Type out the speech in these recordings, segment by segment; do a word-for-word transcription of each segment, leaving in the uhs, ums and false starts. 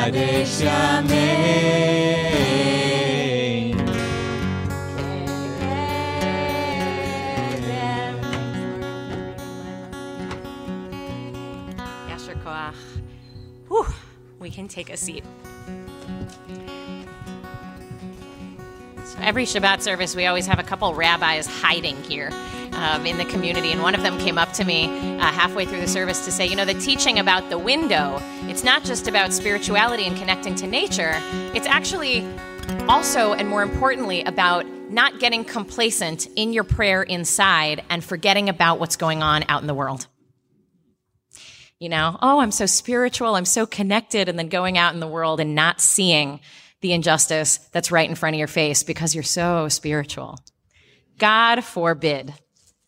Chadek Shamein. Yasher Koach. Whew, we can take a seat. So every Shabbat service, we always have a couple rabbis hiding here. Um, in the community, and one of them came up to me uh, halfway through the service to say, you know, the teaching about the window, it's not just about spirituality and connecting to nature, it's actually also, and more importantly, about not getting complacent in your prayer inside and forgetting about what's going on out in the world. You know, oh, I'm so spiritual, I'm so connected, and then going out in the world and not seeing the injustice that's right in front of your face because you're so spiritual. God forbid.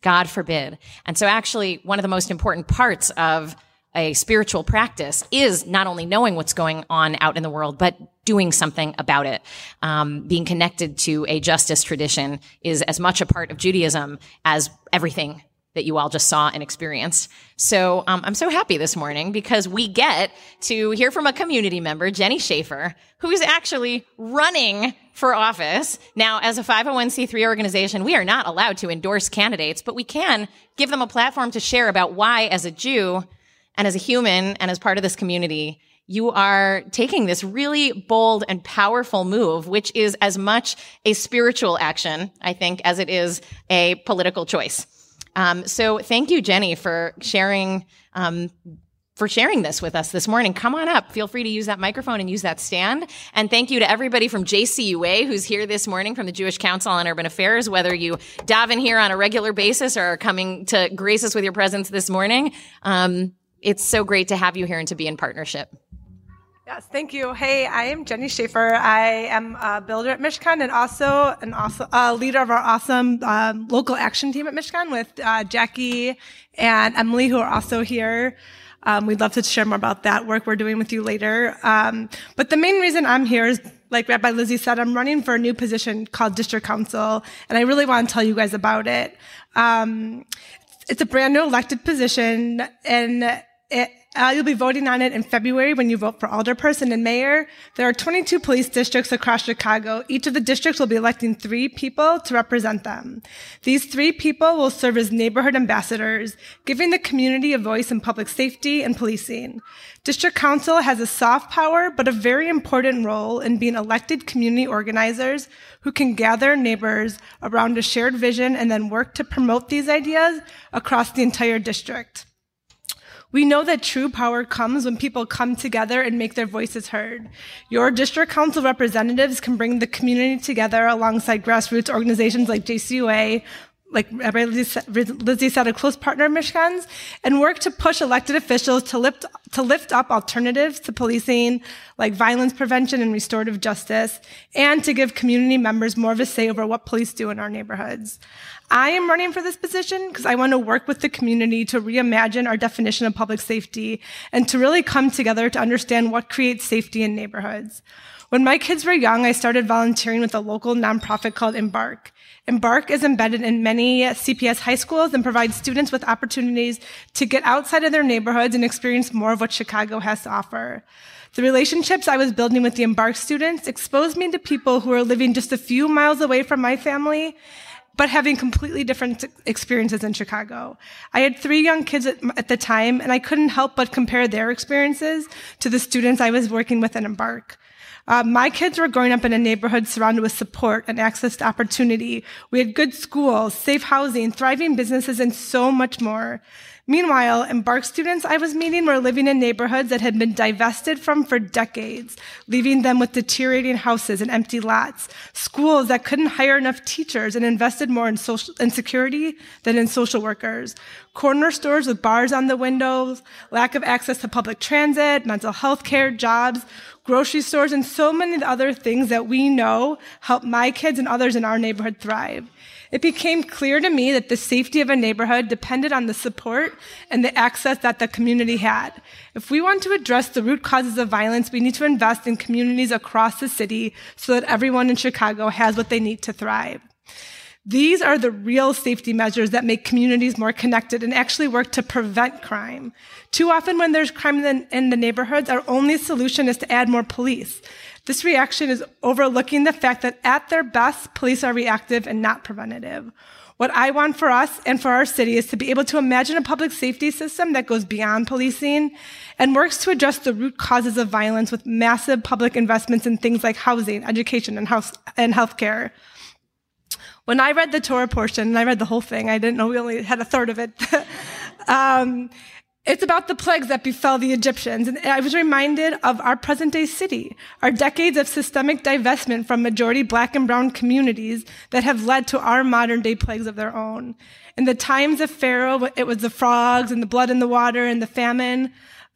God forbid. And so actually, one of the most important parts of a spiritual practice is not only knowing what's going on out in the world, but doing something about it. Um, being connected to a justice tradition is as much a part of Judaism as everything that you all just saw and experienced. So um, I'm so happy this morning because we get to hear from a community member, Jenny Schaefer, who is actually running for office. Now, as a five oh one c three organization, we are not allowed to endorse candidates, but we can give them a platform to share about why, as a Jew and as a human and as part of this community, you are taking this really bold and powerful move, which is as much a spiritual action, I think, as it is a political choice. Um, so thank you, Jenny, for sharing um, for sharing this with us this morning. Come on up. Feel free to use that microphone and use that stand. And thank you to everybody from J C U A who's here this morning from the Jewish Council on Urban Affairs, whether you dive in here on a regular basis or are coming to grace us with your presence this morning. Um, it's so great to have you here and to be in partnership. Yes, thank you. Hey, I am Jenny Schaefer. I am a builder at Mishkan and also an awesome uh, leader of our awesome uh, local action team at Mishkan with uh, Jackie and Emily, who are also here. Um, we'd love to share more about that work we're doing with you later. Um, but the main reason I'm here is, like Rabbi Lizzie said, I'm running for a new position called District Council, and I really want to tell you guys about it. Um, it's a brand new elected position, and it Uh, you'll be voting on it in February when you vote for alderperson and mayor. There are twenty-two police districts across Chicago. Each of the districts will be electing three people to represent them. These three people will serve as neighborhood ambassadors, giving the community a voice in public safety and policing. District Council has a soft power, but a very important role in being elected community organizers who can gather neighbors around a shared vision and then work to promote these ideas across the entire district. We know that true power comes when people come together and make their voices heard. Your district council representatives can bring the community together alongside grassroots organizations like J C U A, like Lizzie said, a close partner of Mishkan's, and work to push elected officials to lift, to lift up alternatives to policing, like violence prevention and restorative justice, and to give community members more of a say over what police do in our neighborhoods. I am running for this position because I want to work with the community to reimagine our definition of public safety and to really come together to understand what creates safety in neighborhoods. When my kids were young, I started volunteering with a local nonprofit called Embark. Embark is embedded in many C P S high schools and provides students with opportunities to get outside of their neighborhoods and experience more of what Chicago has to offer. The relationships I was building with the Embark students exposed me to people who are living just a few miles away from my family, but having completely different experiences in Chicago. I had three young kids at, at the time, and I couldn't help but compare their experiences to the students I was working with at Embark. Uh, my kids were growing up in a neighborhood surrounded with support and access to opportunity. We had good schools, safe housing, thriving businesses, and so much more. Meanwhile, Embark students I was meeting were living in neighborhoods that had been divested from for decades, leaving them with deteriorating houses and empty lots, schools that couldn't hire enough teachers and invested more in social in security than in social workers, corner stores with bars on the windows, lack of access to public transit, mental health care, jobs, grocery stores, and so many other things that we know help my kids and others in our neighborhood thrive. It became clear to me that the safety of a neighborhood depended on the support and the access that the community had. If we want to address the root causes of violence, we need to invest in communities across the city so that everyone in Chicago has what they need to thrive. These are the real safety measures that make communities more connected and actually work to prevent crime. Too often when there's crime in the, in the neighborhoods, our only solution is to add more police. This reaction is overlooking the fact that at their best, police are reactive and not preventative. What I want for us and for our city is to be able to imagine a public safety system that goes beyond policing and works to address the root causes of violence with massive public investments in things like housing, education, and health and healthcare. When I read the Torah portion, and I read the whole thing, I didn't know we only had a third of it. um, it's about the plagues that befell the Egyptians. And I was reminded of our present-day city, our decades of systemic divestment from majority black and brown communities that have led to our modern-day plagues of their own. In the times of Pharaoh, it was the frogs and the blood in the water and the famine.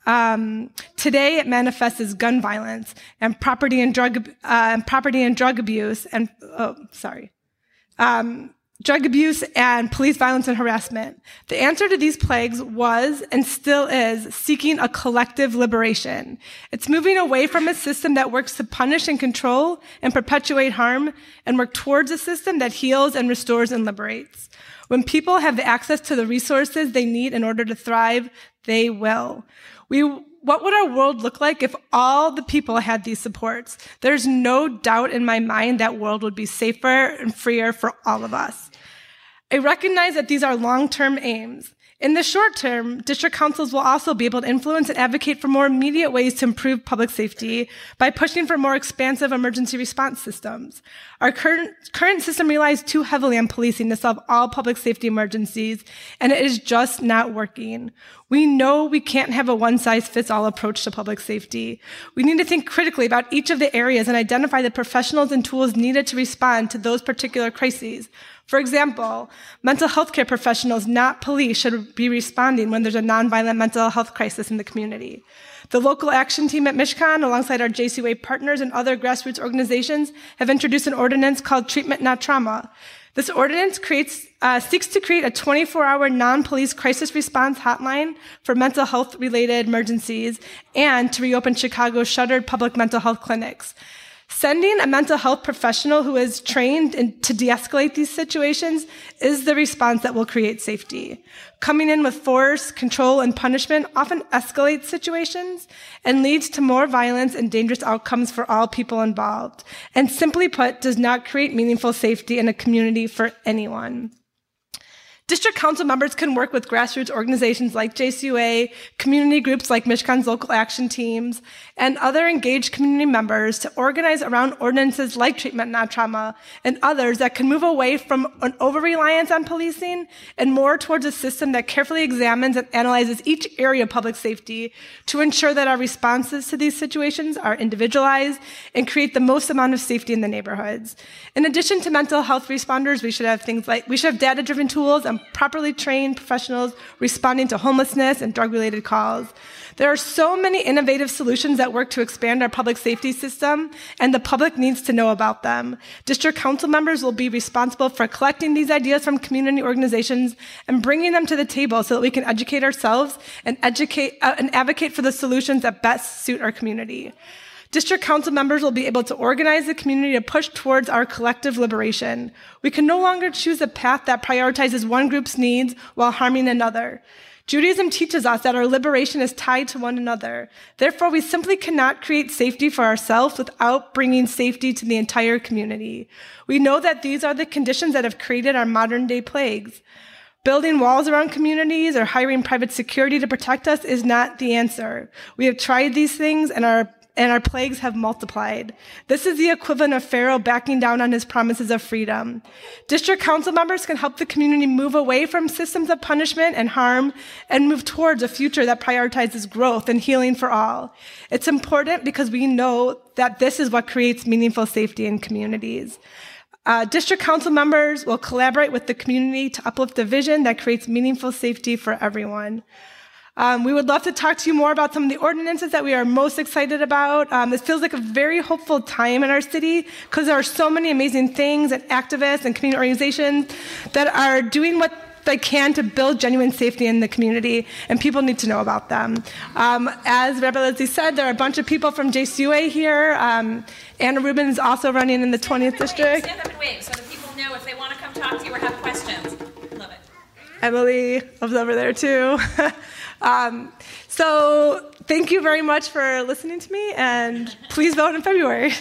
Um, today, it manifests as gun violence and property and drug, uh, and property and drug abuse and, oh, sorry. Um, drug abuse and police violence and harassment. The answer to these plagues was and still is seeking a collective liberation. It's moving away from a system that works to punish and control and perpetuate harm and work towards a system that heals and restores and liberates. When people have the access to the resources they need in order to thrive, they will. We What would our world look like if all the people had these supports? There's no doubt in my mind that world would be safer and freer for all of us. I recognize that these are long-term aims. In the short term, district councils will also be able to influence and advocate for more immediate ways to improve public safety by pushing for more expansive emergency response systems. Our current, current system relies too heavily on policing to solve all public safety emergencies, and it is just not working. We know we can't have a one-size-fits-all approach to public safety. We need to think critically about each of the areas and identify the professionals and tools needed to respond to those particular crises. For example, mental health care professionals, not police, should be responding when there's a nonviolent mental health crisis in the community. The local action team at Mishkan, alongside our J C U A partners and other grassroots organizations, have introduced an ordinance called Treatment Not Trauma. This ordinance creates, uh, seeks to create a twenty-four hour non-police crisis response hotline for mental health-related emergencies and to reopen Chicago's shuttered public mental health clinics. Sending a mental health professional who is trained in, to de-escalate these situations is the response that will create safety. Coming in with force, control, and punishment often escalates situations and leads to more violence and dangerous outcomes for all people involved, and simply put, does not create meaningful safety in a community for anyone. District council members can work with grassroots organizations like J C U A, community groups like Mishkan's local action teams, and other engaged community members to organize around ordinances like Treatment Not Trauma and others that can move away from an over-reliance on policing and more towards a system that carefully examines and analyzes each area of public safety to ensure that our responses to these situations are individualized and create the most amount of safety in the neighborhoods. In addition to mental health responders, we should have things like, we should have data-driven tools and properly trained professionals responding to homelessness and drug-related calls. There are so many innovative solutions that work to expand our public safety system, and the public needs to know about them. District council members will be responsible for collecting these ideas from community organizations and bringing them to the table so that we can educate ourselves and educate uh, and advocate for the solutions that best suit our community. District council members will be able to organize the community to push towards our collective liberation. We can no longer choose a path that prioritizes one group's needs while harming another. Judaism teaches us that our liberation is tied to one another. Therefore, we simply cannot create safety for ourselves without bringing safety to the entire community. We know that these are the conditions that have created our modern-day plagues. Building walls around communities or hiring private security to protect us is not the answer. We have tried these things, and our And our plagues have multiplied. This is the equivalent of Pharaoh backing down on his promises of freedom. District council members can help the community move away from systems of punishment and harm and move towards a future that prioritizes growth and healing for all. It's important because we know that this is what creates meaningful safety in communities. Uh, district council members will collaborate with the community to uplift the vision that creates meaningful safety for everyone. Um, we would love to talk to you more about some of the ordinances that we are most excited about. Um, this feels like a very hopeful time in our city because there are so many amazing things and activists and community organizations that are doing what they can to build genuine safety in the community, and people need to know about them. Um, as Rabbi Leslie said, there are a bunch of people from J C U A here. Um, Anna Rubin is also running in the twentieth district. Stand up and wave so that people know if they want want to come talk to you or have questions. Love it. Emily, love's over there too. um, so thank you very much for listening to me, and please vote in February.